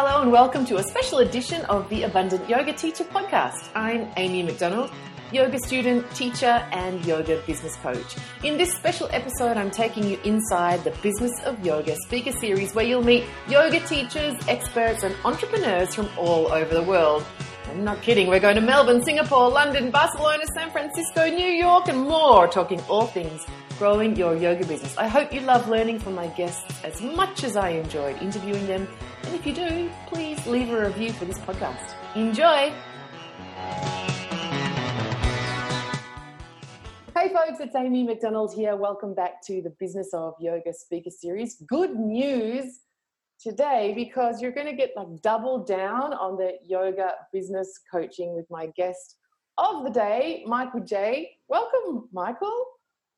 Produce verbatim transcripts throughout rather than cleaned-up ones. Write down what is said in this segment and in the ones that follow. hello and welcome to a special edition of the Abundant Yoga Teacher Podcast. I'm Amy McDonald, yoga student, teacher, and yoga business coach. In this special episode, I'm taking you inside the Business of Yoga Speaker Series, where you'll meet yoga teachers, experts, and entrepreneurs from all over the world. I'm not kidding. We're going to Melbourne, Singapore, London, Barcelona, San Francisco, New York, and more, talking all things growing your yoga business. I hope you love learning from my guests as much as I enjoyed interviewing them. And if you do, please leave a review for this podcast. Enjoy. Hey folks, it's Amy McDonald here. Welcome back to the Business of Yoga Speaker Series. Good news today, because you're going to get like double down on the yoga business coaching with my guest of the day, Michael J. Welcome, Michael.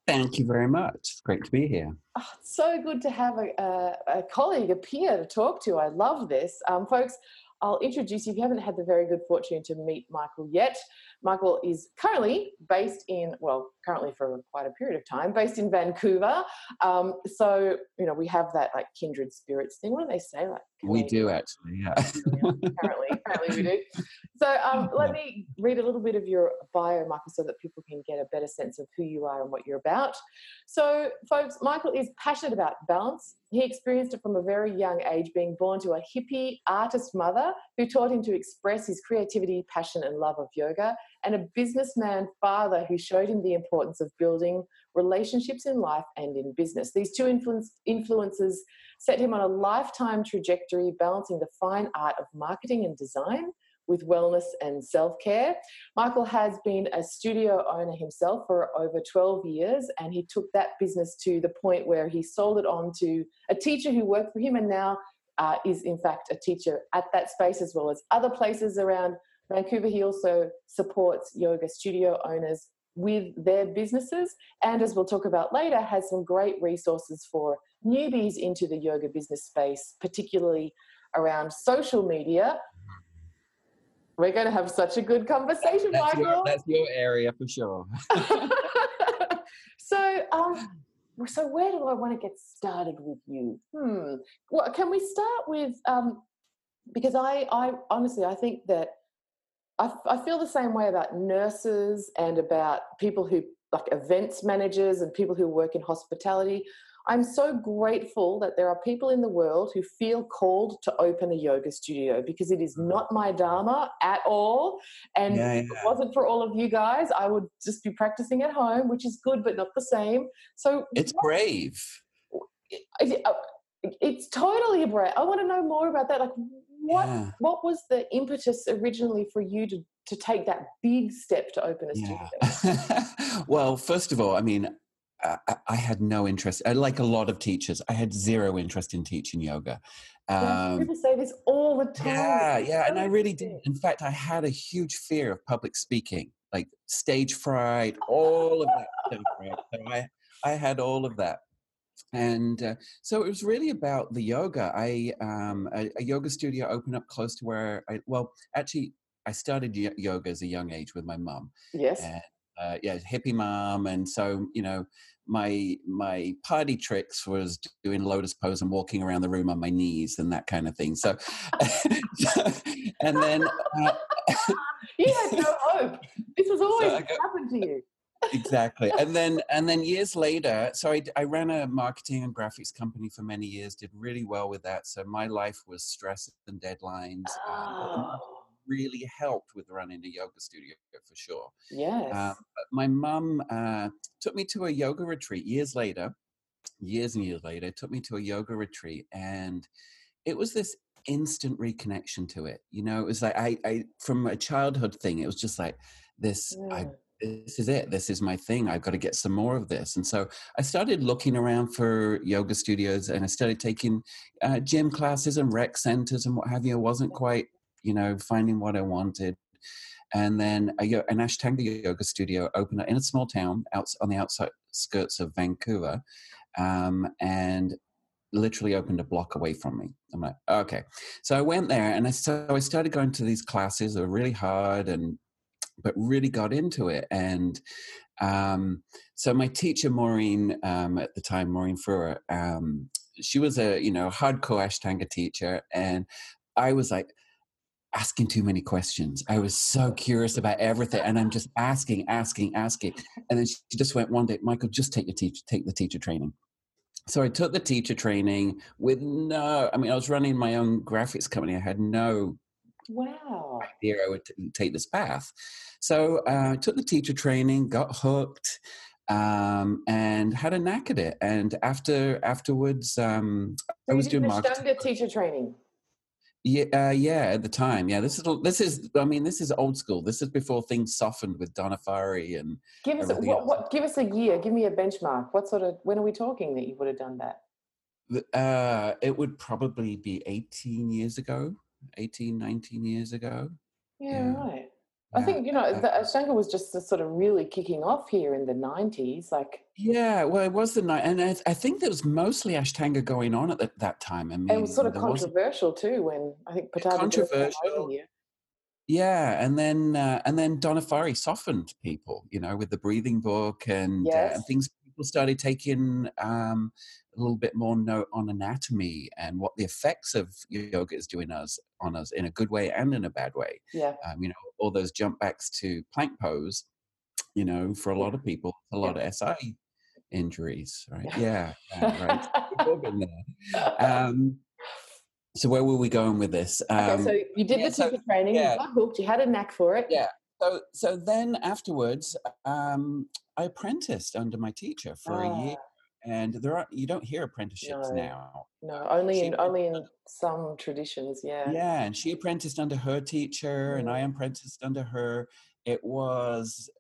Thank you very much. It's great to be here. Oh, it's so good to have a, a, a colleague, a peer to talk to. I love this. Um, folks, I'll introduce you. If you haven't had the very good fortune to meet Michael yet, Michael is currently based in, well, currently for quite a period of time, based in Vancouver. Um, so, you know, we have that like kindred spirits thing. What do they say? Like We do actually, yeah. yeah apparently, apparently we do. So um, let me read a little bit of your bio, Michael, so that people can get a better sense of who you are and what you're about. So, folks, Michael is passionate about balance. He experienced it from a very young age, being born to a hippie artist mother who taught him to express his creativity, passion and love of yoga, and a businessman father who showed him the importance of building relationships in life and in business. These two influence, influences set him on a lifetime trajectory, balancing the fine art of marketing and design with wellness and self-care. Michael has been a studio owner himself for over twelve years, and he took that business to the point where he sold it on to a teacher who worked for him, and now uh, is in fact a teacher at that space as well as other places around Vancouver. He also supports yoga studio owners with their businesses, and as we'll talk about later, has some great resources for newbies into the yoga business space, particularly around social media. We're going to have such a good conversation, that's Michael. Your, that's your area for sure. so, um, so where do I want to get started with you? Hmm. Well, can we start with, um, because I, I honestly, I think that I, I feel the same way about nurses and about people who, like events managers and people who work in hospitality. I'm so grateful that there are people in the world who feel called to open a yoga studio, because it is not my dharma at all. And yeah, yeah. If it wasn't for all of you guys, I would just be practicing at home, which is good, but not the same. So it's what, brave. It, it's totally brave. I want to know more about that. Like what, yeah. what was the impetus originally for you to, to take that big step to open a yeah. studio? Well, first of all, I mean, I had no interest, like a lot of teachers, I had zero interest in teaching yoga. Um, people say this all the time. Yeah, yeah, and I really didn't. In fact, I had a huge fear of public speaking, like stage fright, all of that stuff, right? So I, I had all of that. And uh, so it was really about the yoga. I um, a, a yoga studio opened up close to where I, well, actually, I started yoga as a young age with my mum. Yes. And, Uh, yeah, hippie mom, and so you know, my my party tricks was doing lotus pose and walking around the room on my knees and that kind of thing. So, and then uh, you had no hope. This was always so what happened to you. Exactly, and then and then years later, so I, I ran a marketing and graphics company for many years. Did really well with that. So my life was stress and deadlines. Oh. Um, really helped with running a yoga studio for sure. Yes. Uh, but my mum uh, took me to a yoga retreat years later, years and years later, took me to a yoga retreat, and it was this instant reconnection to it. You know, it was like I, I from a childhood thing, it was just like this. Yeah. I, this is it. This is my thing. I've got to get some more of this. And so I started looking around for yoga studios, and I started taking uh, gym classes and rec centers and what have you. I wasn't quite, you know, finding what I wanted. And then a, an Ashtanga yoga studio opened up in a small town out on the outskirts of Vancouver, um, and literally opened a block away from me. I'm like, okay. So I went there, and I, so I started going to these classes that were really hard, and but really got into it. And um, so my teacher, Maureen, um, at the time, Maureen Frewer, um, she was a, you know, hardcore Ashtanga teacher, and I was like asking too many questions. I was so curious about everything. And I'm just asking, asking, asking. And then she just went one day, Michael, just take your teacher, take the teacher training. So I took the teacher training with no, I mean, I was running my own graphics company. I had no wow. idea I would t- take this path. So uh, I took the teacher training, got hooked. Um, and had a knack at it. And after afterwards, um, so I was doing marketing. Ashtanga teacher training. Yeah, uh, yeah, at the time, yeah. This is this is. I mean, this is old school. This is before things softened with Donna Fari and. Give us a, what, what? Give us a year. Give me a benchmark. What sort of? When are we talking that you would have done that? Uh, it would probably be eighteen years ago, eighteen, nineteen years ago. Yeah, yeah. Right. I think, you know, the Ashtanga was just sort of really kicking off here in the nineties. Like, yeah, well, it was the night. And I, I think there was mostly Ashtanga going on at the, that time. I mean, it was sort of controversial too when I think Patata controversial. Yeah, and then uh, and then Donna Fari softened people, you know, with the breathing book and, yes. uh, and things. People started taking um, a little bit more note on anatomy and what the effects of yoga is doing us on us in a good way and in a bad way. Yeah, um, you know, all those jump backs to plank pose. You know, for a lot of people, a lot yeah. of S I injuries, right? Yeah, yeah right. We've all been there. Um, so where were we going with this? Um, okay, so you did yeah, the teacher so, training. Yeah. You got hooked. You had a knack for it. Yeah. So so then afterwards, um, I apprenticed under my teacher for ah. a year, and there are you don't hear apprenticeships no. now. No, only she in only in some traditions. Yeah. Yeah, and she apprenticed under her teacher, mm. and I apprenticed under her. It was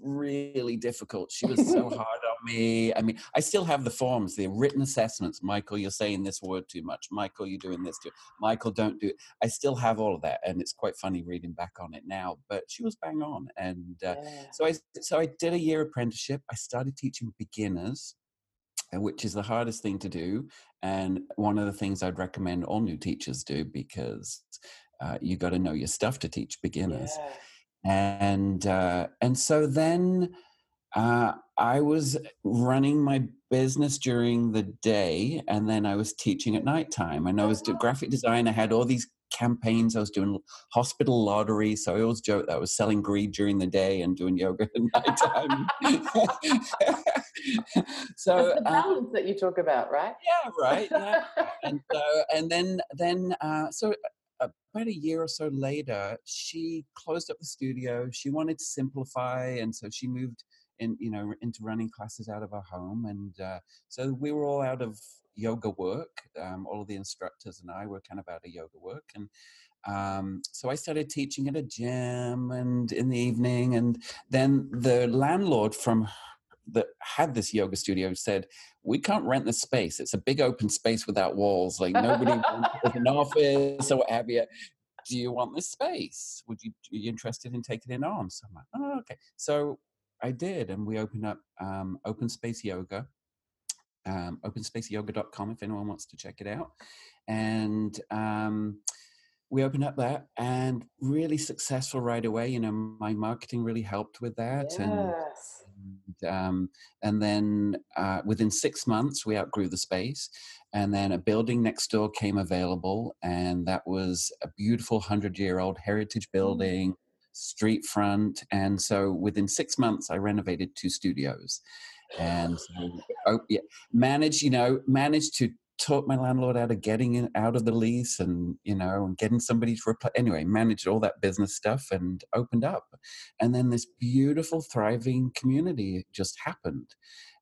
really difficult. She was so hard on me. I mean, I still have the forms, the written assessments. Michael, you're saying this word too much. Michael, you're doing this too. Michael, don't do it. I still have all of that, and it's quite funny reading back on it now. But she was bang on, and uh, yeah. so I so I did a year apprenticeship. I started teaching beginners, which is the hardest thing to do, and one of the things I'd recommend all new teachers do because uh, you got to know your stuff to teach beginners. Yeah. And uh, and so then uh, I was running my business during the day, and then I was teaching at nighttime. And I was doing graphic design. I had all these campaigns. I was doing hospital lottery. So I always joke that I was selling greed during the day and doing yoga at nighttime. So that's the balance um, that you talk about, right? Yeah, right. Yeah. and so and then then uh, so. About a year or so later, she closed up the studio. She wanted to simplify, and so she moved in, you know, into running classes out of her home. And uh, so we were all out of yoga work. Um, all of the instructors and I were kind of out of yoga work. And um, so I started teaching at a gym and in the evening. And then the landlord from that had this yoga studio said, we can't rent the space. It's a big open space without walls. Like nobody wants an office or what have you. Do you want this space? Would you, are you interested in taking it on? So I'm like, oh, okay. So I did. And we opened up um, Open Space Yoga, um, open space yoga dot com if anyone wants to check it out. And um, we opened up that and really successful right away. You know, my marketing really helped with that. Yes. And, And, um, and then uh, within six months, we outgrew the space. And then a building next door came available. And that was a beautiful hundred-year-old heritage building, street front. And so within six months, I renovated two studios. And so, oh, yeah, managed, you know, managed to talk my landlord out of getting in, out of the lease and, you know, and getting somebody to reply. Anyway, managed all that business stuff and opened up. And then this beautiful, thriving community just happened.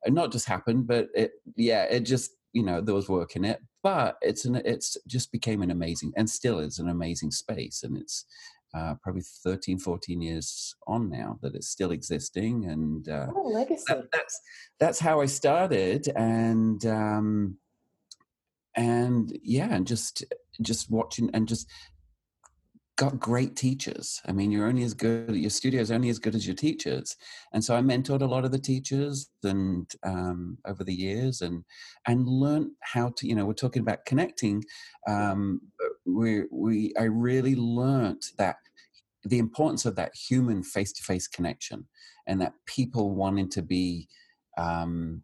And not just happened, but it, yeah, it just, you know, there was work in it. But it's an, it's just became an amazing, and still is an amazing space. And it's uh, probably thirteen, fourteen years on now that it's still existing. And uh, what a legacy. That, that's, that's how I started. And, um, And yeah, and just just watching and just got great teachers. I mean, you're only as good, your studio is only as good as your teachers. And so I mentored a lot of the teachers and um, over the years and and learned how to, you know, we're talking about connecting. Um, we we I really learned that the importance of that human face-to-face connection and that people wanting to be um,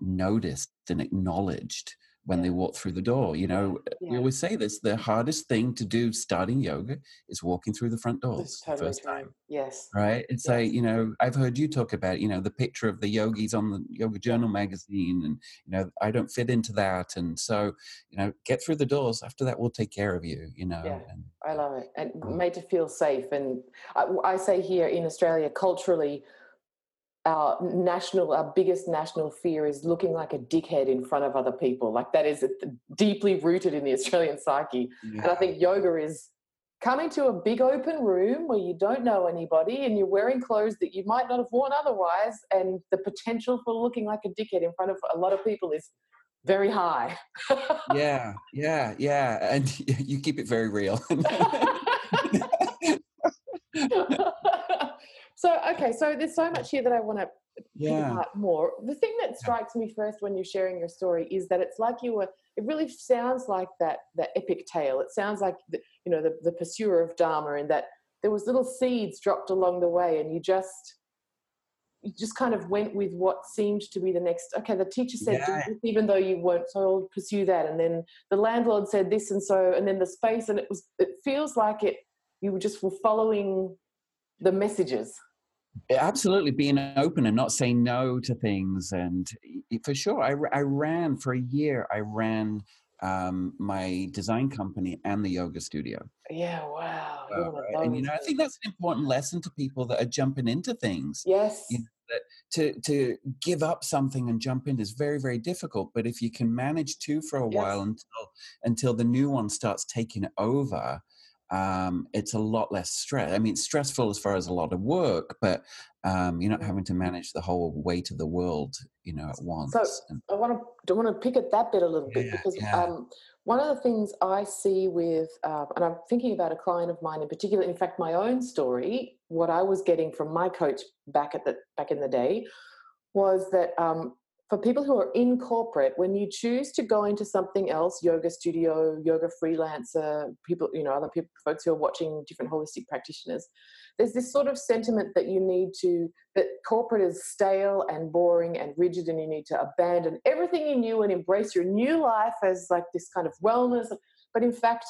noticed and acknowledged when they walk through the door. You know, yeah. we always say this, the hardest thing to do starting yoga is walking through the front doors totally the first true. time. Yes. Right? It's yes. like, you know, I've heard you talk about, you know, the picture of the yogis on the Yoga Journal magazine and, you know, I don't fit into that. And so, you know, get through the doors. After that, we'll take care of you, you know. Yeah. And, I love it. And yeah. made to feel safe. And I, I say here in Australia, culturally, our national, our biggest national fear is looking like a dickhead in front of other people. Like that is deeply rooted in the Australian psyche. Yeah. And I think yoga is coming to a big open room where you don't know anybody and you're wearing clothes that you might not have worn otherwise. And the potential for looking like a dickhead in front of a lot of people is very high. yeah, yeah, yeah. And you keep it very real. So, okay, so there's so much here that I want to yeah. pick up more. The thing that strikes me first when you're sharing your story is that it's like you were, it really sounds like that that epic tale. It sounds like, the, you know, the, the pursuer of Dharma, and that there was little seeds dropped along the way and you just, you just kind of went with what seemed to be the next, okay, the teacher said yeah. this, even though you weren't, so I'll pursue that. And then the landlord said this and so, and then the space, and it was, it feels like it, you were just following the messages. Absolutely, being open and not saying no to things. And for sure, I, I ran for a year. I ran um, my design company and the yoga studio. Yeah, wow. Uh, and you know, I think that's an important lesson to people that are jumping into things. Yes. You know, that to to give up something and jump in is very, very difficult. But if you can manage to for a yes. while until until the new one starts taking over. Um, it's a lot less stress. I mean, it's stressful as far as a lot of work, but um, you're not having to manage the whole weight of the world, you know, at once. So and, I want to want to pick at that bit a little bit yeah, because yeah. Um, one of the things I see with, uh, and I'm thinking about a client of mine in particular. In fact, my own story, what I was getting from my coach back at the back in the day, was that um, for people who are in corporate, when you choose to go into something else, yoga studio, yoga freelancer, people, you know, other people, folks who are watching different holistic practitioners, there's this sort of sentiment that you need to, that corporate is stale and boring and rigid and you need to abandon everything you knew and embrace your new life as like this kind of wellness. But in fact,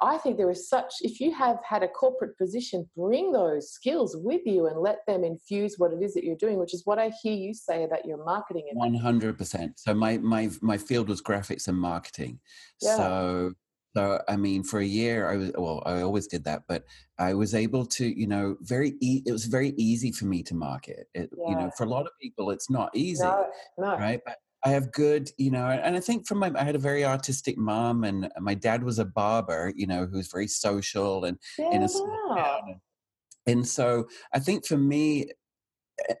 I think there is such, if you have had a corporate position, bring those skills with you and let them infuse what it is that you're doing, which is what I hear you say about your marketing. one hundred percent. So my my my field was graphics and marketing. Yeah. So, so I mean, for a year, I was, well, I always did that, but I was able to, you know, very, e- it was very easy for me to market. It, yeah. You know, for a lot of people, it's not easy, no, no. right? But, I have good, you know, and I think from my, I had a very artistic mom, and my dad was a barber, you know, who was very social and yeah, in a small town. And so I think for me,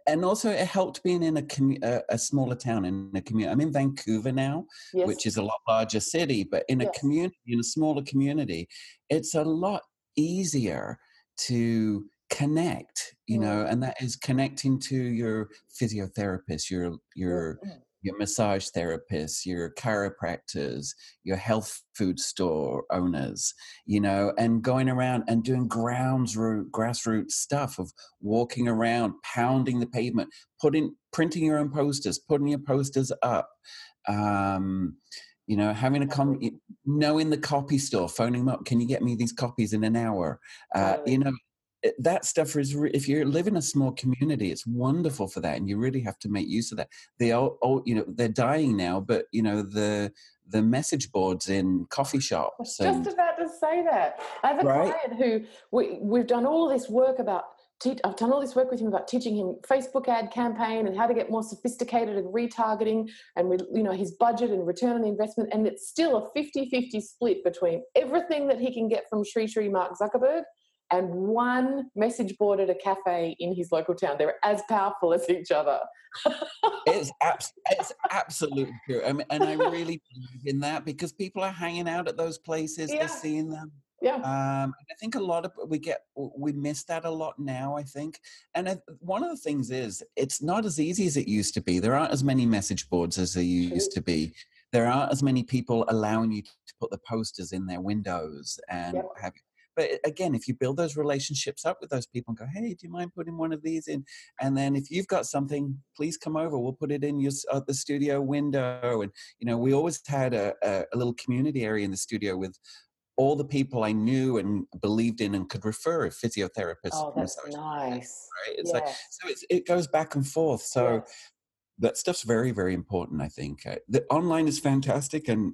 and also it helped being in a, commu- a smaller town in a community. I'm in Vancouver now, yes. which is a lot larger city, but in yes. a community, in a smaller community, it's a lot easier to connect, you mm. know, and that is connecting to your physiotherapist, your, your, mm. your massage therapists, your chiropractors, your health food store owners, you know, and going around and doing grounds root, grassroots stuff of walking around, pounding the pavement, putting, printing your own posters, putting your posters up, um, you know, having a com- knowing the copy store, phoning them up, can you get me these copies in an hour? Uh, you know, that stuff is, if you live in a small community, it's wonderful for that. And you really have to make use of that. They all, all you know, they're dying now, but you know, the, the message boards in coffee shops. I was and, just about to say that. I have a right? client who we, we've done all this work about, te- I've done all this work with him about teaching him Facebook ad campaign and how to get more sophisticated and retargeting and with, you know, his budget and return on investment. And it's still a fifty-fifty split between everything that he can get from Sri Sri Mark Zuckerberg and one message board at a cafe in his local town. They're as powerful as each other. it's, abs- it's absolutely true. I mean, and I really believe in that because people are hanging out at those places. Yeah. They're seeing them. Yeah. Um, I think a lot of, we get, we miss that a lot now, I think. And I, one of the things is it's not as easy as it used to be. There aren't as many message boards as there used to be. There aren't as many people allowing you to put the posters in their windows and yep. what have you. But again, if you build those relationships up with those people and go, hey, do you mind putting one of these in? And then if you've got something, please come over. We'll put it in your uh, the studio window. And, you know, we always had a, a, a little community area in the studio with all the people I knew and believed in and could refer, if physiotherapists. Oh, that's nice. Right? It's yes. like, so it's, it goes back and forth. So yes. that stuff's very, very important, I think. Uh, the online is fantastic, and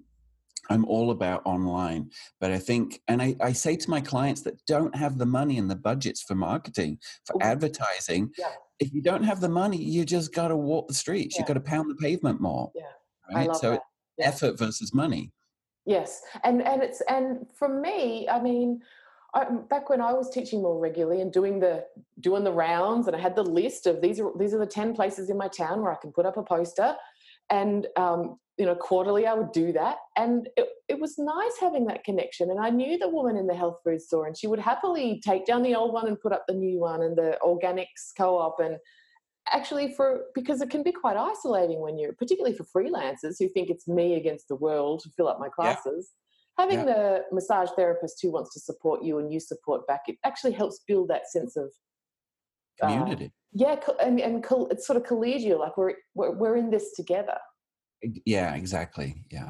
I'm all about online. But I think, and I, I say to my clients that don't have the money and the budgets for marketing, for Ooh. advertising, yeah. if you don't have the money, you just got to walk the streets. Yeah. You've got to pound the pavement more. Yeah. Right? I love so that. Yeah. Effort versus money. Yes, and and it's and for me, I mean, I, back when I was teaching more regularly and doing the doing the rounds, and I had the list of these are these are the ten places in my town where I can put up a poster, and um, you know, quarterly I would do that, and it, it was nice having that connection. And I knew the woman in the health food store, and she would happily take down the old one and put up the new one, and the organics co-op, and actually for because it can be quite isolating when you're, particularly for freelancers who think it's me against the world to fill up my classes. Yeah. Having yeah. the massage therapist who wants to support you and you support back, it actually helps build that sense of community. Uh, yeah, and, and it's sort of collegial, like we're, we're we're in this together. Yeah, exactly. Yeah,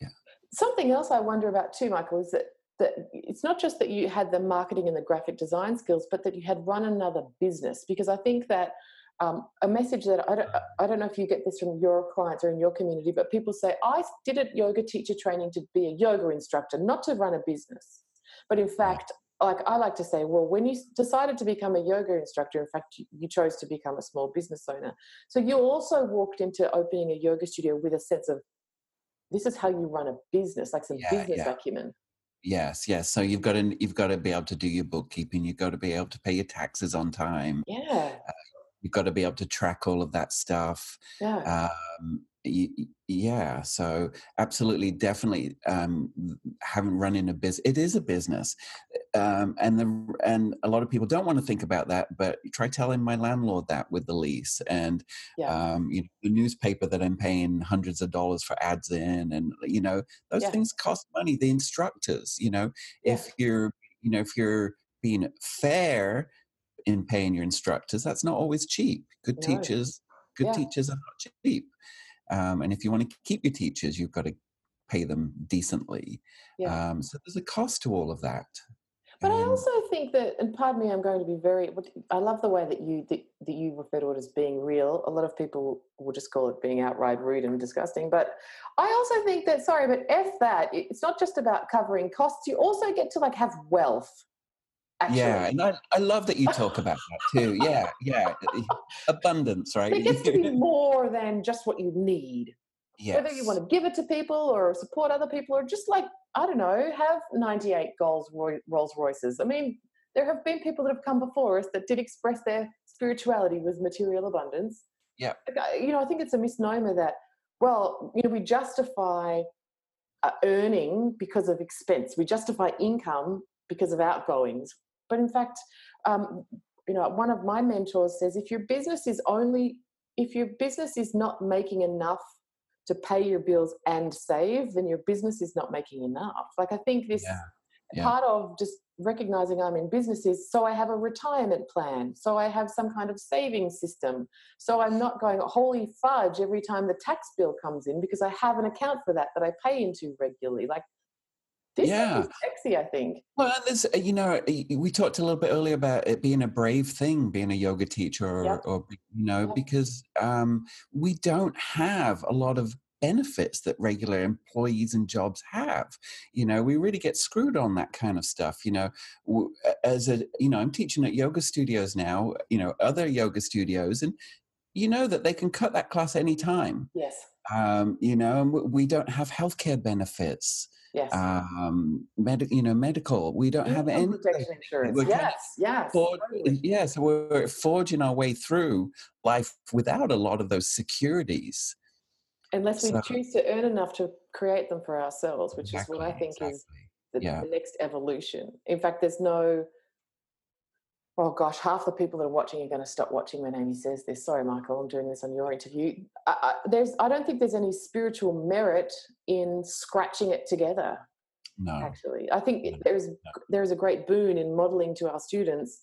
yeah. Something else I wonder about too, Michael, is that that it's not just that you had the marketing and the graphic design skills, but that you had run another business, because I think that. Um, a message that I don't, I don't know if you get this from your clients or in your community, but people say, I did a yoga teacher training to be a yoga instructor, not to run a business. But in fact, like I like to say, well, when you decided to become a yoga instructor, in fact, you, you chose to become a small business owner. So you also walked into opening a yoga studio with a sense of, this is how you run a business, like some yeah, business yeah. acumen. Yes, yes. So you've got to, you've got to be able to do your bookkeeping. You've got to be able to pay your taxes on time. Yeah. Uh, You've got to be able to track all of that stuff. Yeah. Um, yeah. So absolutely, definitely um, haven't run in a business. It is a business. Um, and the, and a lot of people don't want to think about that, but try telling my landlord that with the lease and yeah. um, you know, the newspaper that I'm paying hundreds of dollars for ads in. And, you know, those yeah. things cost money. The instructors, you know, yeah. if you're, you know, if you're being fair in paying your instructors, that's not always cheap. Good no. teachers, good yeah. teachers are not cheap. Um, and if you want to keep your teachers, you've got to pay them decently. Yeah. Um, so there's a cost to all of that. But um, I also think that, and pardon me, I'm going to be very, I love the way that you that, that you refer to it as being real. A lot of people will just call it being outright rude and disgusting. But I also think that, sorry, but F that, it's not just about covering costs. You also get to like have wealth. Actually. Yeah, and I, I love that you talk about that too. Yeah, yeah. Abundance, right? It gets to be more than just what you need. Yes. Whether you want to give it to people or support other people or just like, I don't know, have ninety-eight Rolls Royces. I mean, there have been people that have come before us that did express their spirituality with material abundance. Yeah. You know, I think it's a misnomer that, well, you know, we justify uh, earning because of expense. We justify income because of outgoings. But in fact, um, you know, one of my mentors says, if your business is only, if your business is not making enough to pay your bills and save, then your business is not making enough. Like I think this yeah. Yeah. part of just recognizing I'm in business is, so I have a retirement plan, so I have some kind of saving system, so I'm not going, holy fudge, every time the tax bill comes in because I have an account for that that I pay into regularly. Like, This yeah. is sexy, I think. Well, there's, you know, we talked a little bit earlier about it being a brave thing, being a yoga teacher or, yeah. or you know, yeah. because um, we don't have a lot of benefits that regular employees and jobs have. You know, we really get screwed on that kind of stuff. You know, as a, you know, I'm teaching at yoga studios now, you know, other yoga studios, and you know that they can cut that class anytime. Yes. Um, you know, we don't have healthcare benefits. Yes. Um, med- you know, medical. We don't have any protection insurance. We're yes, yes. Forging, totally. Yes, we're forging our way through life without a lot of those securities. Unless so, we choose to earn enough to create them for ourselves, which exactly, is what I think exactly. is the, yeah. the next evolution. In fact, there's no, oh gosh, half the people that are watching are going to stop watching when Amy says this. Sorry, Michael, I'm doing this on your interview. I, I, there's, I don't think there's any spiritual merit in scratching it together. No. Actually, I think no. there's no. there's a great boon in modeling to our students.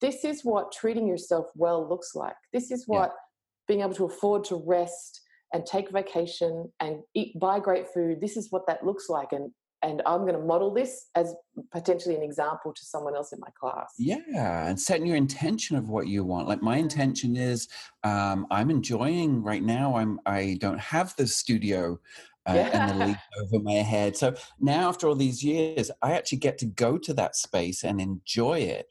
This is what treating yourself well looks like. This is what yeah. being able to afford to rest and take vacation and eat, buy great food. This is what that looks like. And and I'm going to model this as potentially an example to someone else in my class. Yeah, and setting your intention of what you want. Like my intention is um, I'm enjoying right now. I'm, I don't have the studio uh, yeah. and the leaf over my head. So now after all these years, I actually get to go to that space and enjoy it.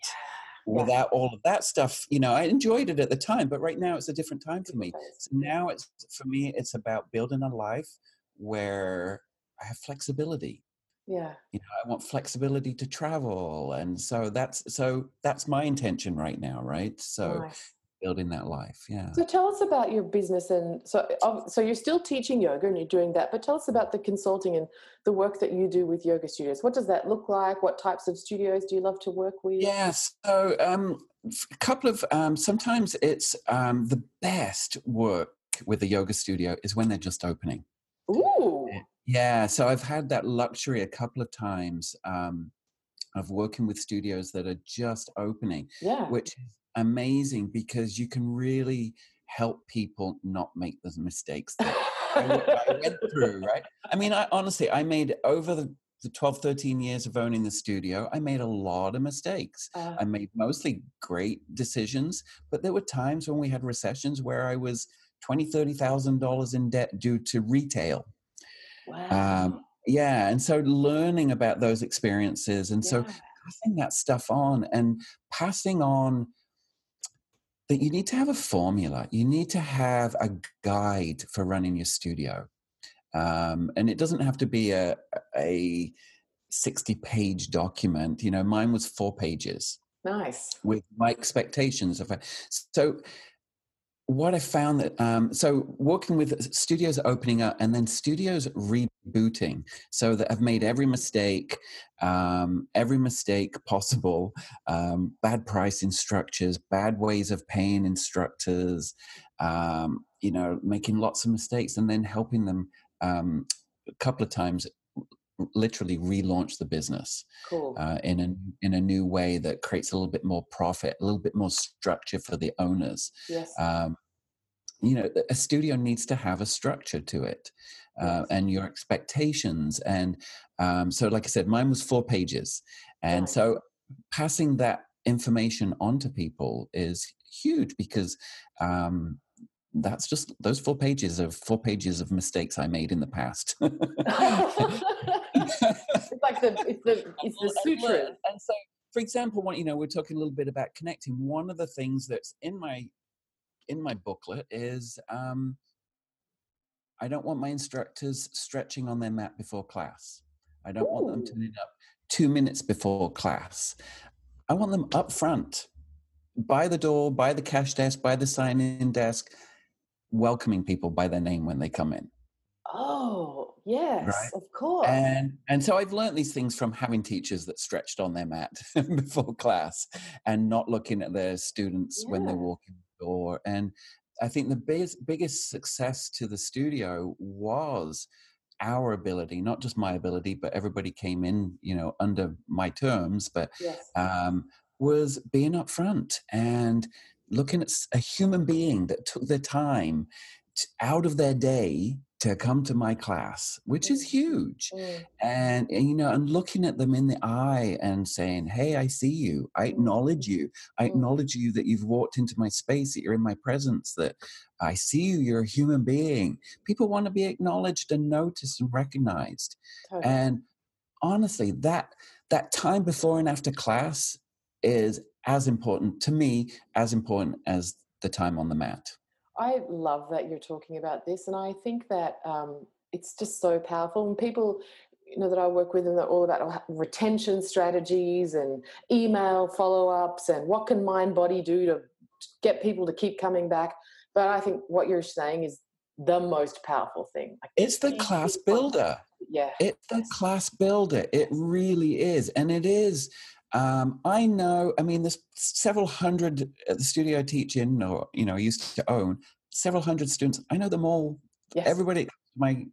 Yeah. Without all of that stuff, you know, I enjoyed it at the time, but right now it's a different time for me. So now it's, for me, it's about building a life where I have flexibility. Yeah. You know, I want flexibility to travel. And so that's, so that's my intention right now. Right. So nice. Building that life. Yeah. So tell us about your business. And so, so you're still teaching yoga and you're doing that, but tell us about the consulting and the work that you do with yoga studios. What does that look like? What types of studios do you love to work with? Yeah. So, um, a couple of, um, sometimes it's, um, the best work with a yoga studio is when they're just opening. Ooh. Yeah. Yeah, so I've had that luxury a couple of times um, of working with studios that are just opening, yeah. which is amazing because you can really help people not make those mistakes that I, I went through, right? I mean, I honestly, I made over the, the twelve, thirteen years of owning the studio, I made a lot of mistakes. Uh, I made mostly great decisions, but there were times when we had recessions where I was twenty thousand dollars, thirty thousand dollars in debt due to retail. Wow. Um, yeah. And so learning about those experiences and yeah. so passing that stuff on and passing on that you need to have a formula. You need to have a guide for running your studio. Um, and it doesn't have to be a, a sixty page document. You know, mine was four pages. Nice. With my expectations of it. So what I found that, um, so working with studios opening up and then studios rebooting, so that I've made every mistake, um, every mistake possible, um, bad price instructors, bad ways of paying instructors, um, you know, making lots of mistakes and then helping them um, a couple of times literally relaunch the business. Cool. uh, in a in a new way that creates a little bit more profit, a little bit more structure for the owners. Yes. Um, you know, a studio needs to have a structure to it, uh, yes. and your expectations. And um, so, like I said, mine was four pages, and nice. So passing that information on to people is huge because um, that's just those four pages of four pages of mistakes I made in the past. It's like the it's the it's the sutra. And so, for example, one you know, we're talking a little bit about connecting. One of the things that's in my in my booklet is um, I don't want my instructors stretching on their mat before class. I don't Ooh. want them turning up two minutes before class. I want them up front, by the door, by the cash desk, by the sign-in desk, welcoming people by their name when they come in. Oh. Yes, right? Of course. And and so I've learned these things from having teachers that stretched on their mat before class and not looking at their students yeah. when they walk in the door. And I think the biggest, biggest success to the studio was our ability, not just my ability, but everybody came in, you know, under my terms, but yes. um, was being up front and looking at a human being that took their time to, out of their day to come to my class, which is huge. Mm. And, and, you know, and looking at them in the eye and saying, hey, I see you. I acknowledge you. I acknowledge you that you've walked into my space, that you're in my presence, that I see you, you're a human being. People want to be acknowledged and noticed and recognized. Totally. And honestly, that that time before and after class is as important to me, as important as the time on the mat. I love that you're talking about this, and I think that um, it's just so powerful. And people, you know, that I work with, and they're all about retention strategies and email follow-ups and what can mind body do to get people to keep coming back. But I think what you're saying is the most powerful thing. Like, it's the class builder. Yeah, it's the class builder. It really is, and it is. Um, I know, I mean, there's several hundred at the studio teaching or, you know, I used to own several hundred students. I know them all. Yes. Everybody, my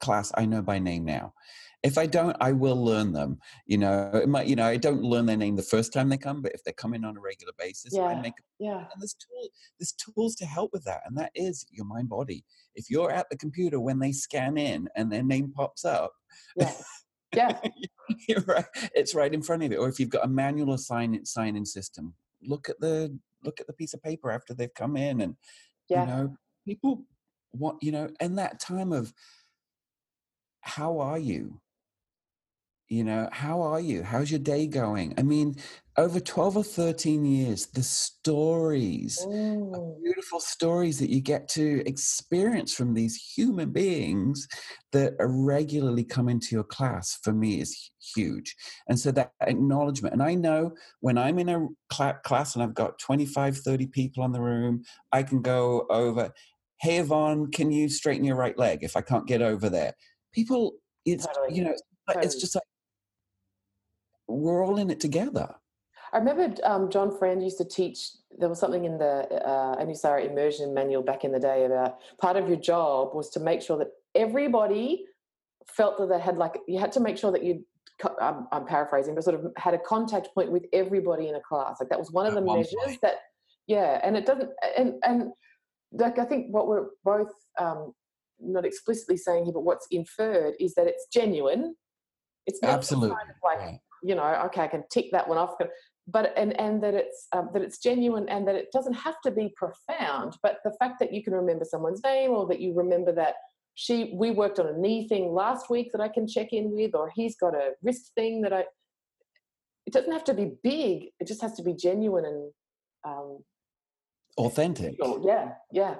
class I know by name now. If I don't, I will learn them. You know, it might, you know, I don't learn their name the first time they come, but if they're coming on a regular basis, yeah. I make a, yeah. And there's tool, there's tools to help with that, and that is your mind body. If you're at the computer when they scan in and their name pops up, yeah, yeah, you're right, it's right in front of it. Or if you've got a manual sign sign in system, look at the look at the piece of paper after they've come in, and yeah. you know, people want, you know, and that time of how are you? You know, how are you? How's your day going? I mean, over twelve or thirteen years, the stories, the beautiful stories that you get to experience from these human beings that are regularly come into your class, for me, is huge. And so that acknowledgement. And I know when I'm in a class and I've got twenty-five, thirty people in the room, I can go over, hey, Yvonne, can you straighten your right leg if I can't get over there? People, it's, totally. you know, totally. It's just like, we're all in it together. I remember um, John Friend used to teach, there was something in the uh, Anusara immersion manual back in the day about part of your job was to make sure that everybody felt that they had, like, you had to make sure that you, I'm, I'm paraphrasing, but sort of had a contact point with everybody in a class. Like that was one of At the one measures point. that, yeah, and it doesn't, and, and like I think what we're both um, not explicitly saying here, but what's inferred is that it's genuine. It's not Absolutely. Kind of like, right. you know, okay, I can tick that one off. But and and that it's um, that it's genuine, and that it doesn't have to be profound. But the fact that you can remember someone's name, or that you remember that she we worked on a knee thing last week that I can check in with, or he's got a wrist thing that I. It doesn't have to be big. It just has to be genuine and um, authentic. Yeah, yeah,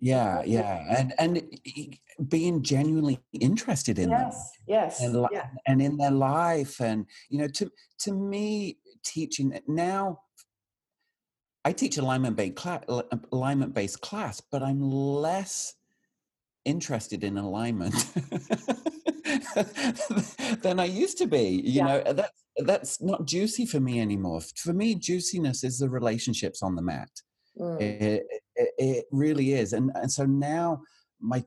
yeah, yeah, and and it, it, being genuinely interested in yes, them. Yes, and li- yeah. and in their life, and you know, to to me. Teaching now, I teach alignment based class, alignment based class, but I'm less interested in alignment than I used to be. You yeah. know, that's that's not juicy for me anymore. For me, juiciness is the relationships on the mat. Mm. It, it, it really is, and and so now my.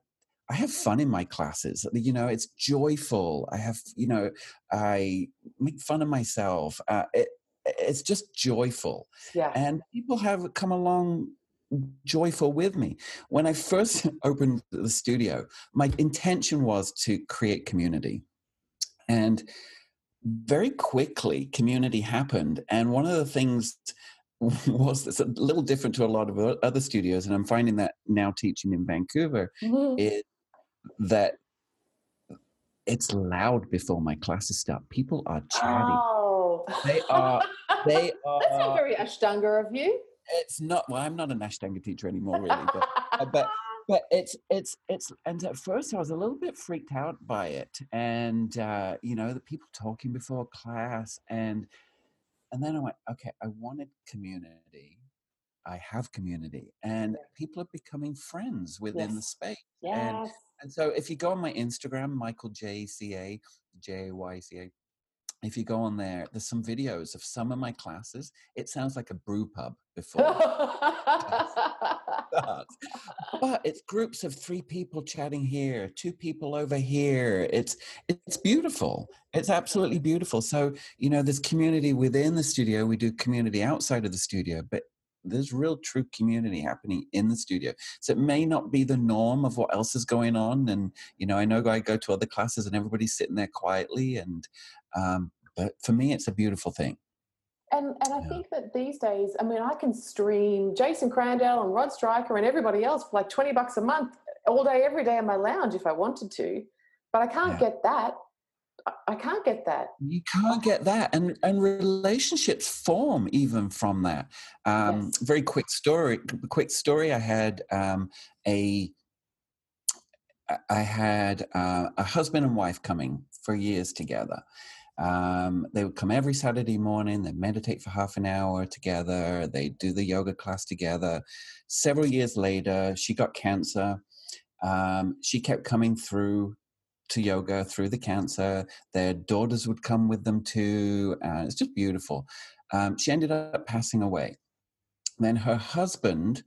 I have fun in my classes. You know, it's joyful. I have, you know, I make fun of myself. Uh, it, it's just joyful. Yeah. And people have come along joyful with me. When I first opened the studio, my intention was to create community. And very quickly, community happened. And one of the things was that's a little different to a lot of other studios, and I'm finding that now teaching in Vancouver, mm-hmm. is that it's loud before my classes start. People are chatty. Oh. They are. They are. That's not very Ashtanga of you. It's not. Well, I'm not an Ashtanga teacher anymore, really. But, uh, but but it's it's it's. And at first, I was a little bit freaked out by it, and uh, you know, the people talking before class, and and then I went, okay, I wanted community. I have community, and people are becoming friends within yes. the space. Yes. And, and so if you go on my Instagram, Michael J C A J Y C A, if you go on there, there's some videos of some of my classes. It sounds like a brew pub before. but, but it's groups of three people chatting here, two people over here. It's it's beautiful. It's absolutely beautiful. So, you know, there's community within the studio. We do community outside of the studio, but there's real true community happening in the studio. So it may not be the norm of what else is going on. And, you know, I know I go to other classes and everybody's sitting there quietly. And, um, but for me, it's a beautiful thing. And and I yeah. think that these days, I mean, I can stream Jason Crandall and Rod Stryker and everybody else for like twenty bucks a month all day, every day in my lounge if I wanted to, but I can't yeah. get that. I can't get that. You can't get that. And and relationships form even from that. Um, yes. Very quick story. Quick story. I had um, a I had uh, a husband and wife coming for years together. Um, they would come every Saturday morning. They'd meditate for half an hour together. They'd do the yoga class together. Several years later, she got cancer. Um, she kept coming through to yoga through the cancer. Their daughters would come with them too. Uh, it's just beautiful. Um, she ended up passing away. Then her husband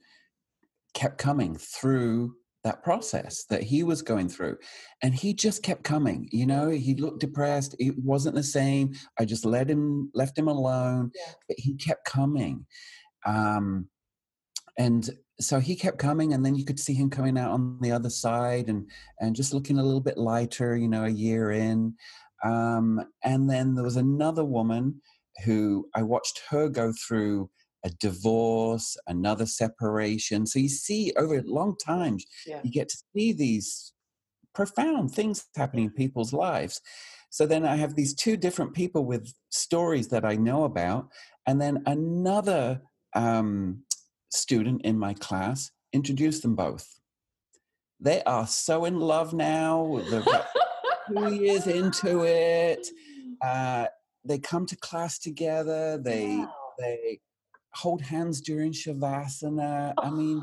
kept coming through that process that he was going through. And he just kept coming, you know, he looked depressed. It wasn't the same. I just let him, left him alone, yeah. but he kept coming. Um, and so he kept coming, and then you could see him coming out on the other side and, and just looking a little bit lighter, you know, a year in. Um, and then there was another woman who I watched her go through a divorce, another separation. So you see over long times, yeah. you get to see these profound things happening in people's lives. So then I have these two different people with stories that I know about. And then another um, student in my class introduced them both. They are so in love now. They're about two years into it. Uh, they come to class together. They, wow. they, hold hands during Shavasana. I mean,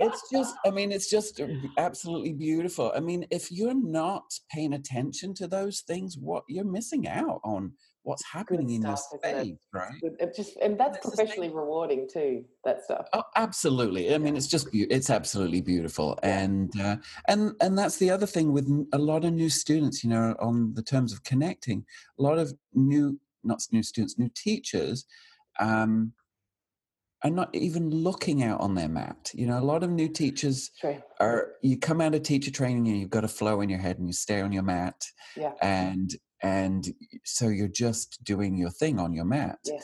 it's just, I mean, it's just absolutely beautiful. I mean, if you're not paying attention to those things, what you're missing out on what's happening in your space, right? It just, and that's professionally rewarding too, that stuff. Oh, absolutely. I mean, it's just, be- it's absolutely beautiful. And, uh, and, and that's the other thing with a lot of new students, you know, on the terms of connecting, a lot of new, not new students, new teachers, Um, are not even looking out on their mat. You know, a lot of new teachers True. are, you come out of teacher training and you've got a flow in your head and you stay on your mat. Yeah. And, and so you're just doing your thing on your mat, yeah.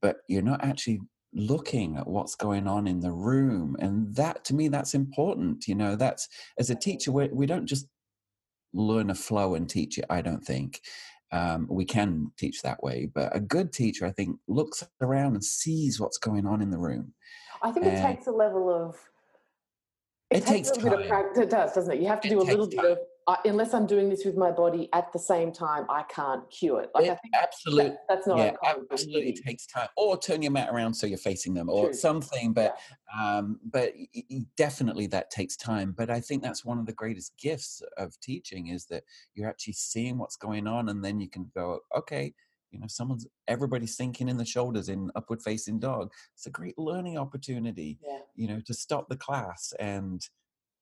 but you're not actually looking at what's going on in the room. And that, to me, that's important. You know, that's, as a teacher, we, we don't just learn a flow and teach it, I don't think. Um, we can teach that way, but a good teacher, I think, looks around and sees what's going on in the room. I think it and takes a level of... It, it takes, takes a little bit of practice. It does, doesn't it? You have to it do a little time. bit of, uh, unless I'm doing this with my body at the same time, I can't cue it. Like, it I think absolutely, that, that's not yeah, uncommon. Absolutely takes time. Or turn your mat around so you're facing them or True. something, but, yeah. um, but definitely that takes time. But I think that's one of the greatest gifts of teaching is that you're actually seeing what's going on, and then you can go, okay, you know, someone's, everybody's sinking in the shoulders in upward facing dog. It's a great learning opportunity, yeah. you know, to stop the class and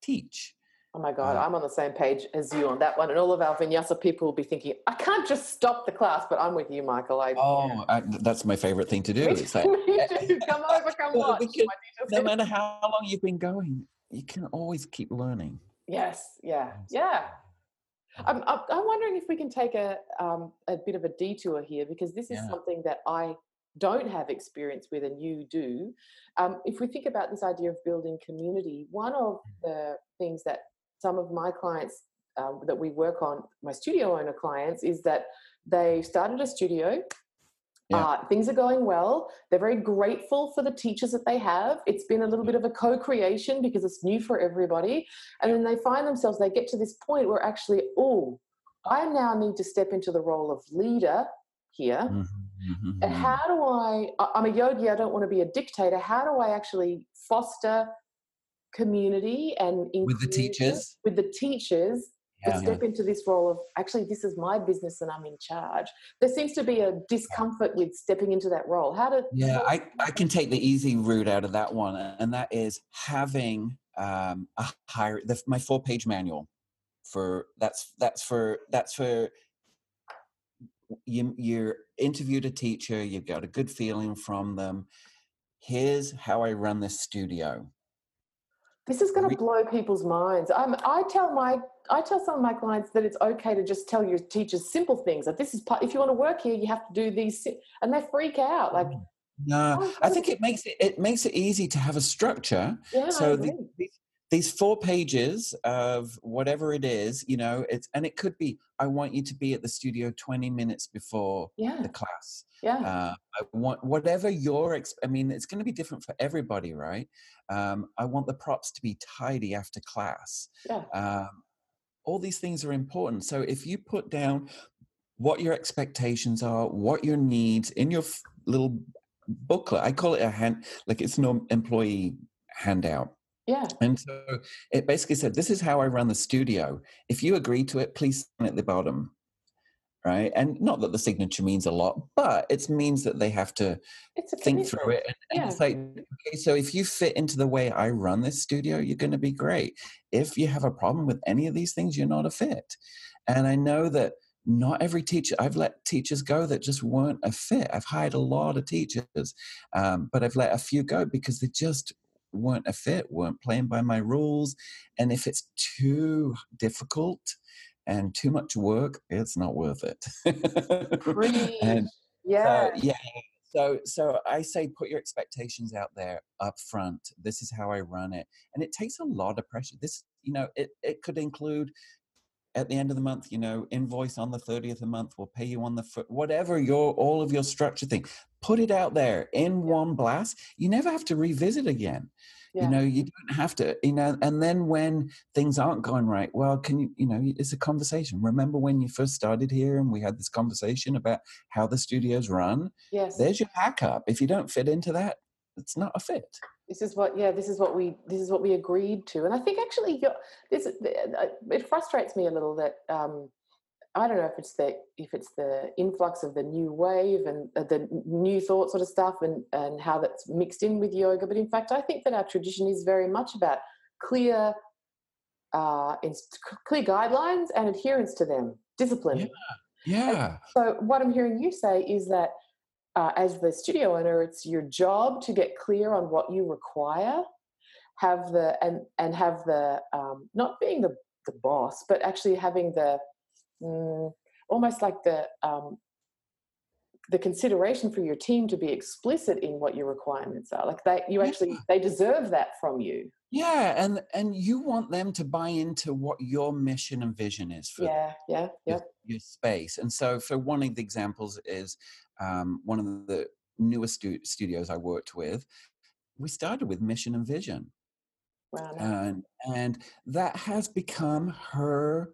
teach. Oh my God, I'm on the same page as you on that one. And all of our vinyasa people will be thinking, I can't just stop the class, but I'm with you, Michael. I, oh, yeah. I, that's my favorite thing to do. It's like, me too. Come over, come well, watch. Can, no matter how long you've been going, you can always keep learning. Yes, yeah, yeah. I'm, I'm wondering if we can take a, um, a bit of a detour here, because this is yeah. something that I don't have experience with and you do. Um, if we think about this idea of building community, one of the things that some of my clients um, that we work on, my studio owner clients, is that they started a studio. Yeah. Uh, things are going well. They're very grateful for the teachers that they have. It's been a little bit of a co-creation because it's new for everybody. And then they find themselves, they get to this point where actually, oh, I now need to step into the role of leader here. Mm-hmm, mm-hmm. And how do I, I'm a yogi, I don't want to be a dictator. How do I actually foster community and with the teachers with the teachers yeah. to step into this role of actually this is my business and I'm in charge? There seems to be a discomfort with stepping into that role. How to yeah how I, I can take the easy route out of that one, and that is having um a higher the, my four-page manual for that's that's for that's for you you interviewed a teacher, you've got a good feeling from them. Here's how I run this studio. This is going to blow people's minds. I'm, I tell my, I tell some of my clients that it's okay to just tell your teachers simple things. Like this is part, if you want to work here, you have to do these, and they freak out. Like, no, oh, I think it makes it, it makes it easy to have a structure. Yeah, so the, these four pages of whatever it is, you know, it's, and it could be, I want you to be at the studio twenty minutes before yeah. the class. Yeah. Uh, I want whatever your, exp- I mean, it's going to be different for everybody, right? Um, I want the props to be tidy after class. Yeah. Um, all these things are important. So if you put down what your expectations are, what your needs in your f- little booklet, I call it a hand, like it's an employee handout. Yeah. And so it basically said, this is how I run the studio. If you agree to it, please sign at the bottom. right? And not that the signature means a lot, but it means that they have to think through it. And, yeah. and it's like, okay, so if you fit into the way I run this studio, you're going to be great. If you have a problem with any of these things, you're not a fit. And I know that not every teacher, I've let teachers go that just weren't a fit. I've hired a lot of teachers, um, but I've let a few go because they just weren't a fit, weren't playing by my rules. And if it's too difficult and too much work, it's not worth it. and yeah. So, yeah. So, so I say, put your expectations out there up front. This is how I run it. And it takes a lot of pressure. This, you know, it, it could include, at the end of the month, you know, invoice on the thirtieth of the month, we'll pay you on the foot, whatever your, all of your structure thing, put it out there in one blast. You never have to revisit again. Yeah. You know, you don't have to, you know, and then when things aren't going right, well, can you, you know, it's a conversation. Remember when you first started here and we had this conversation about how the studio's run? Yes. There's your hack up. If you don't fit into that, it's not a fit. This is what, yeah, this is what we, this is what we agreed to. And I think actually you're, this, it frustrates me a little that, um, I don't know if it's the, if it's the influx of the new wave and uh, the new thought sort of stuff and, and how that's mixed in with yoga. But in fact, I think that our tradition is very much about clear, uh, inst- clear guidelines and adherence to them, discipline. Yeah. yeah. So what I'm hearing you say is that, Uh, as the studio owner, it's your job to get clear on what you require, have the and and have the um, not being the, the boss, but actually having the mm, almost like the um, the consideration for your team to be explicit in what your requirements are. Like they, you actually they deserve that from you. Yeah, and and you want them to buy into what your mission and vision is for yeah, yeah, yeah. Your, your space. And so, for one of the examples is. Um, one of the newer stu- studios I worked with, we started with mission and vision. Wow. And, and that has become her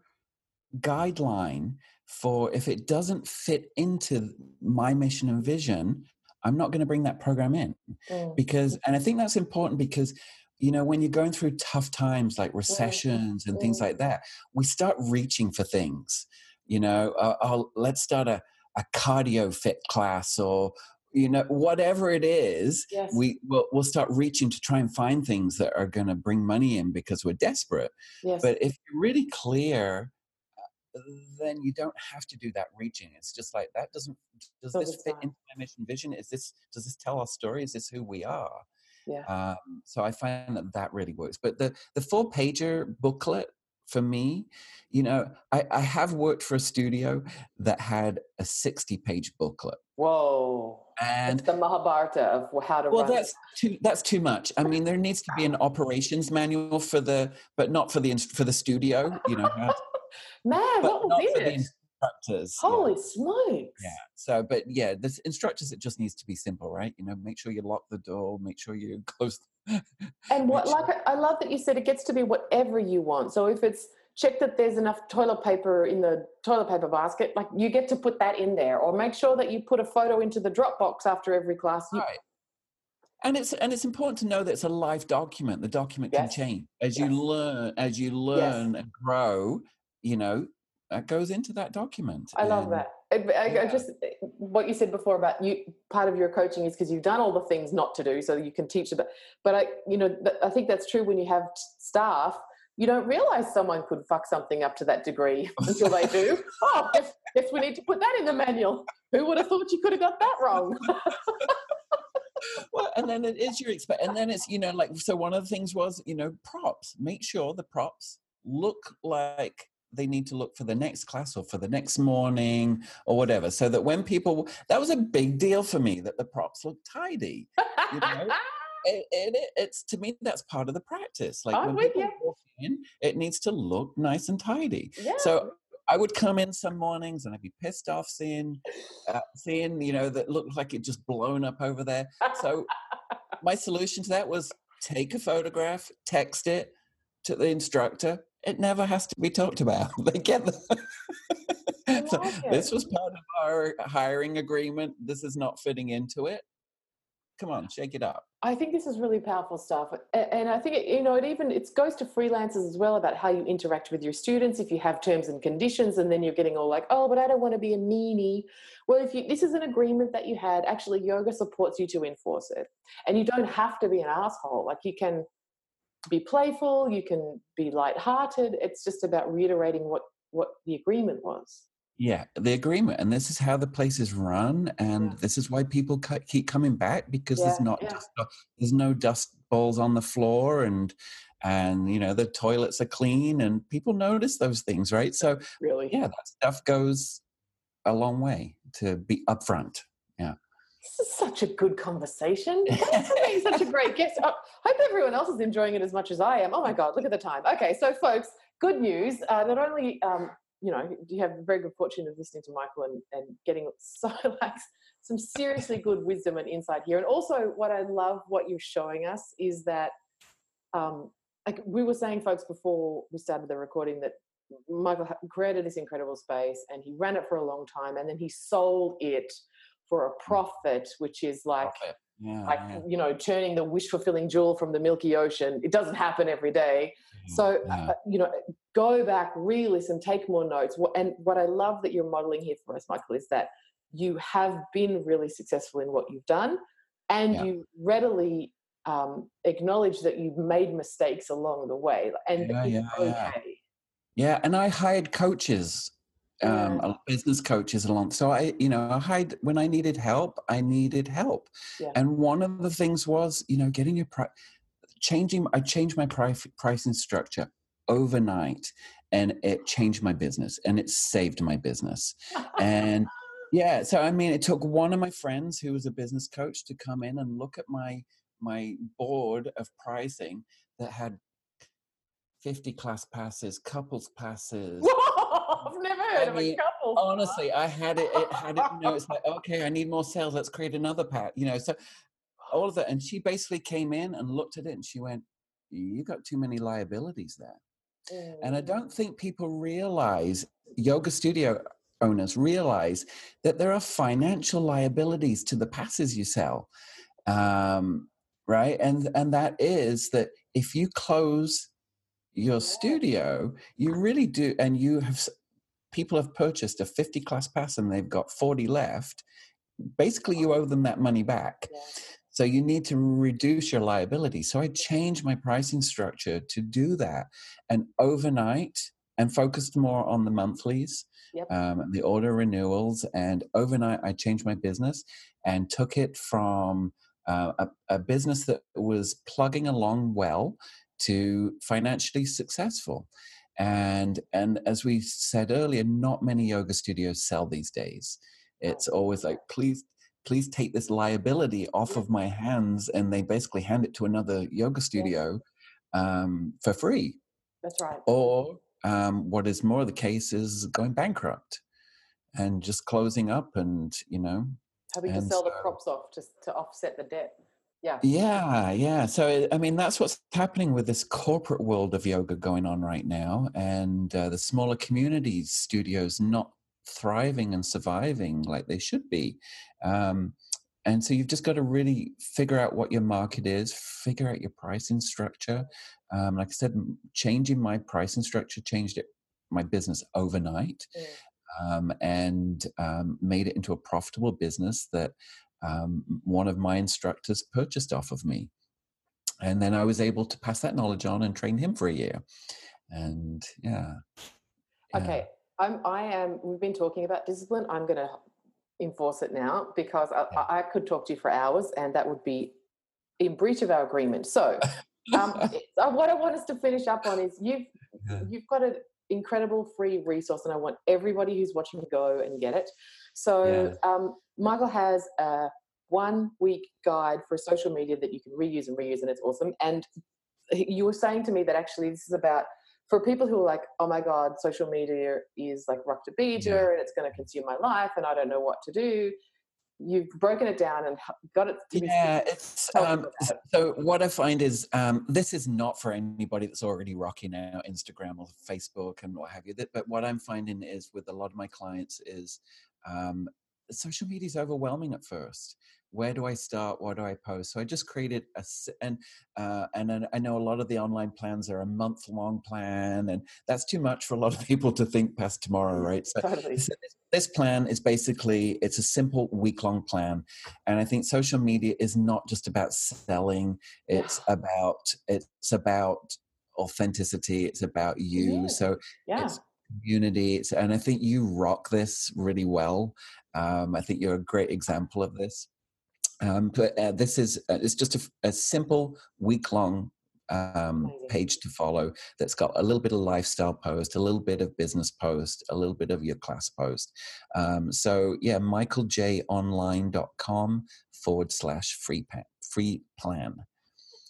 guideline for if it doesn't fit into my mission and vision, I'm not going to bring that program in. Mm. Because, and I think that's important because, you know, when you're going through tough times like recessions mm. and mm. things like that, we start reaching for things, you know, uh, I'll, let's start a, a cardio fit class or, you know, whatever it is, yes. we, we'll, we'll start reaching to try and find things that are going to bring money in because we're desperate. Yes. But if you're really clear, then you don't have to do that reaching. It's just like, that doesn't, does so this fit fine. into my mission vision? Is this, does this tell our story? Is this who we are? Yeah. Um, so I find that that really works. But the, the four pager booklet, for me, you know, I, I have worked for a studio that had a sixty-page booklet. Whoa! And it's the Mahabharata of how to. Well, run. that's too that's too much. I mean, there needs to be an operations manual for the, but not for the for the studio. You know, to, man, what was it? Instructors. Holy yeah. smokes! Yeah. So, but yeah, the instructors. It just needs to be simple, right? You know, make sure you lock the door. Make sure you close. And what, like, I love that you said it gets to be whatever you want. So if it's check that there's enough toilet paper in the toilet paper basket, like you get to put that in there, or make sure that you put a photo into the Dropbox after every class. You- right. And it's and it's important to know that it's a live document. The document yes. can change as yes. you learn, as you learn yes. and grow. You know, that goes into that document. I love and- that. I, I yeah. just what you said before about you. Part of your coaching is because you've done all the things not to do, so you can teach about. But I, you know, I think that's true when you have staff. You don't realize someone could fuck something up to that degree until they do. Oh, if, if we need to put that in the manual, who would have thought you could have got that wrong? Well, and then it is your expect, and then it's you know like so. One of the things was you know props. Make sure the props look like. They need to look for the next class or for the next morning or whatever. So that when people, that was a big deal for me that the props look tidy. You know? it, it, it's to me, that's part of the practice. Like I'm when people walk in, it needs to look nice and tidy. Yeah. So I would come in some mornings and I'd be pissed off seeing, uh, seeing, you know, that looked like it just blown up over there. So my solution to that was take a photograph, text it to the instructor. It never has to be talked about. They get the so like this was part of our hiring agreement. This is not fitting into it. Come on, shake it up. I think this is really powerful stuff. And I think, it, you know, it even it goes to freelancers as well about how you interact with your students. If you have terms and conditions and then you're getting all like, oh, but I don't want to be a meanie. Well, if you, this is an agreement that you had, actually yoga supports you to enforce it. And you don't have to be an asshole. Like you can be playful, you can be lighthearted. It's just about reiterating what, what the agreement was. Yeah, the agreement. And this is how the place is run. And yeah. This is why people cu- keep coming back, because yeah, there's not yeah. dust, there's no dust balls on the floor and, and you know, the toilets are clean and people notice those things, right? So, really, yeah, that stuff goes a long way to be upfront. Yeah. This is such a good conversation. Thanks for being such a great guest. I hope everyone else is enjoying it as much as I am. Oh, my God, look at the time. Okay, so, folks, good news. Uh, not only... Um, you know, you have the very good fortune of listening to Michael and, and getting so like some seriously good wisdom and insight here. And also what I love, what you're showing us is that, um, like we were saying, folks, before we started the recording, that Michael created this incredible space and he ran it for a long time and then he sold it for a profit, which is like, profit. Yeah, like yeah. you know, turning the wish-fulfilling jewel from the Milky Ocean. It doesn't happen every day. So, yeah. uh, you know, go back, re-listen, take more notes. And what I love that you're modelling here for us, Michael, is that you have been really successful in what you've done and yeah. you readily um, acknowledge that you've made mistakes along the way. And yeah, yeah, okay. yeah. yeah, and I hired coaches. Um, yeah. business coaches along. So I, you know, I hired, when I needed help, I needed help. Yeah. And one of the things was, you know, getting your price, changing, I changed my price, pricing structure overnight and it changed my business and it saved my business. And yeah, so, I mean, it took one of my friends who was a business coach to come in and look at my, my board of pricing that had fifty class passes, couples passes. I've never heard I mean, of a couple. Honestly, I had it, it had it, you know, it's like, okay, I need more sales. Let's create another pack, you know, so all of that. And she basically came in and looked at it and she went, you got too many liabilities there. Mm. And I don't think people realize, yoga studio owners realize that there are financial liabilities to the passes you sell. Um, right. And, and that is that if you close your studio, you really do, and you have, people have purchased a fifty class pass and they've got forty left. Basically, you owe them that money back. Yeah. So you need to reduce your liability. So I changed my pricing structure to do that, and overnight, and focused more on the monthlies, yep. um, the order renewals, and overnight I changed my business and took it from uh, a, a business that was plugging along well to financially successful. And and as we said earlier, not many yoga studios sell these days. It's always like, please please take this liability off of my hands, and they basically hand it to another yoga studio um, for free. That's right. Or um, what is more the case is going bankrupt and just closing up and, you know. Having to sell so, the props off just to offset the debt. Yeah. yeah, yeah. So, I mean, that's what's happening with this corporate world of yoga going on right now, and uh, the smaller community studios not thriving and surviving like they should be. Um, and so you've just got to really figure out what your market is, figure out your pricing structure. Um, like I said, changing my pricing structure changed it, my business overnight mm. um, and um, made it into a profitable business that Um, one of my instructors purchased off of me, and then I was able to pass that knowledge on and train him for a year. And yeah, yeah. okay, I'm, I am. We've been talking about discipline. I'm going to enforce it now because I, yeah. I, I could talk to you for hours, and that would be in breach of our agreement. So, um, what I want us to finish up on is you've yeah. you've got an incredible free resource, and I want everybody who's watching to go and get it. So yeah. um, Michael has a one-week guide for social media that you can reuse and reuse, and it's awesome. And you were saying to me that actually this is about, for people who are like, oh, my God, social media is like Rukta Bija yeah. and it's going to consume my life and I don't know what to do. You've broken it down and got it to be yeah, it's, um, so what I find is um, this is not for anybody that's already rocking out Instagram or Facebook and what have you. But what I'm finding is with a lot of my clients is um, social media is overwhelming at first. Where do I start? What do I post? So I just created a, and uh, and I know a lot of the online plans are a month long plan, and that's too much for a lot of people to think past tomorrow, right? So totally. this, this plan is basically, it's a simple week long plan. And I think social media is not just about selling. It's yeah. about, it's about authenticity. It's about you. Yeah. So yeah. it's community. It's, and I think you rock this really well. Um, I think you're a great example of this. Um, but uh, this is uh, it's just a, a simple week-long um, page to follow that's got a little bit of lifestyle post, a little bit of business post, a little bit of your class post. Um, so, yeah, michaeljonline.com forward slash free pa- free plan.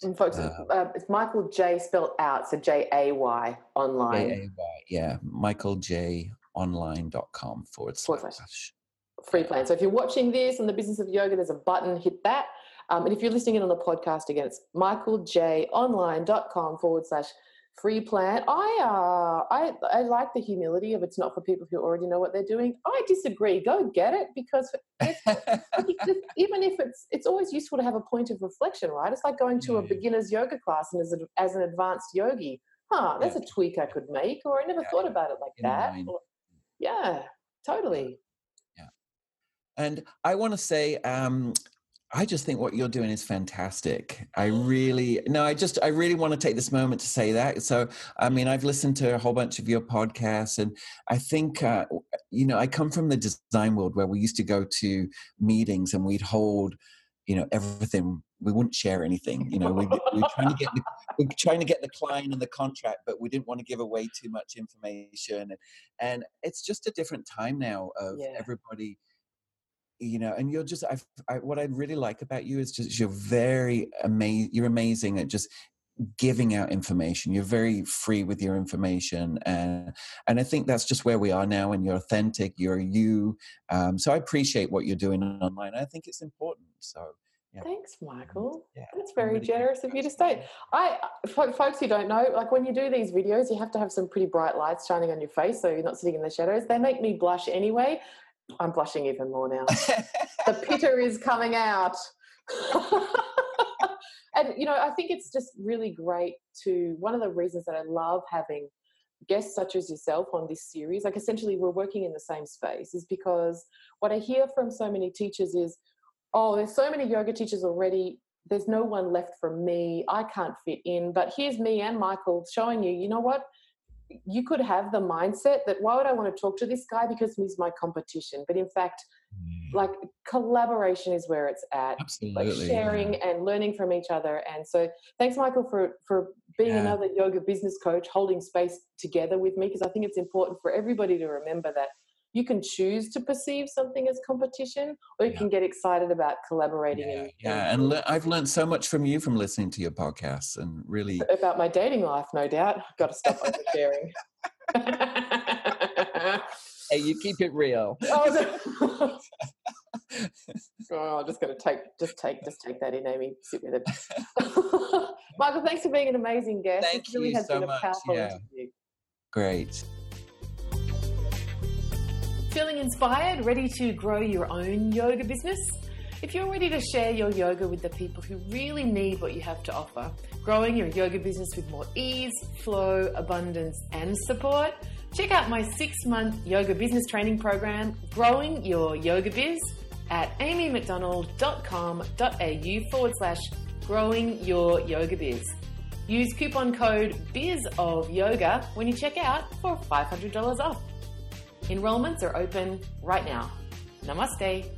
And folks, uh, uh, it's Michael J spelled out, so J A Y online. J A Y, yeah, michaeljonline.com forward slash. Free plan. So if you're watching this on the Business of Yoga, there's a button, hit that. Um, and if you're listening in on the podcast, again, it's michaeljonline.com forward slash free plan. I, uh, I, I like the humility of it's not for people who already know what they're doing. I disagree. Go get it, because it's, even if it's, it's always useful to have a point of reflection, right? It's like going to yeah, a yeah. beginner's yoga class and as, a, as an advanced yogi, huh, that's yeah. a tweak I could make, or I never yeah, thought about it like that. Or, yeah, totally. And I want to say, um, I just think what you're doing is fantastic. I really, no, I just, I really want to take this moment to say that. So, I mean, I've listened to a whole bunch of your podcasts, and I think, uh, you know, I come from the design world where we used to go to meetings and we'd hold, you know, everything. We wouldn't share anything, you know. We, we're trying to get the, we're trying to get the client and the contract, but we didn't want to give away too much information. And, and it's just a different time now of yeah. everybody. You know, and you're just, I've, I, what I really like about you is just you're very amazing. You're amazing at just giving out information. You're very free with your information. And, and I think that's just where we are now, and you're authentic, you're you. Um, so I appreciate what you're doing online. I think it's important. So yeah. Thanks, Michael. Yeah, that's very really generous of you to state. I, folks who don't know, like when you do these videos, you have to have some pretty bright lights shining on your face, so you're not sitting in the shadows. They make me blush anyway. I'm blushing even more now. The pitter is coming out. And, you know, I think it's just really great to, one of the reasons that I love having guests such as yourself on this series, like essentially we're working in the same space, is because what I hear from so many teachers is, oh, there's so many yoga teachers already. There's no one left for me. I can't fit in. But here's me and Michael showing you, you know what? You could have the mindset that, why would I want to talk to this guy because he's my competition? But in fact, like, collaboration is where it's at. Absolutely. Like sharing yeah. and learning from each other. And so thanks, Michael, for, for being yeah. another yoga business coach, holding space together with me, because I think it's important for everybody to remember that you can choose to perceive something as competition, or you yeah. can get excited about collaborating. Yeah, and, yeah. and le- I've learned so much from you from listening to your podcasts, and really about my dating life, no doubt. I've got to stop oversharing. Hey, you keep it real. Oh, no. Oh, I'm just going to take, just take, just take that in, Amy. Sit with it. Michael, thanks for being an amazing guest. Thank it really you has so been a much. Powerful yeah. interview. Great. Feeling inspired, ready to grow your own yoga business? If you're ready to share your yoga with the people who really need what you have to offer, growing your yoga business with more ease, flow, abundance, and support, check out my six-month yoga business training program, Growing Your Yoga Biz, at amymcdonald.com.au forward slash growing your yoga biz. Use coupon code BizOfYoga when you check out for five hundred dollars off. Enrollments are open right now. Namaste.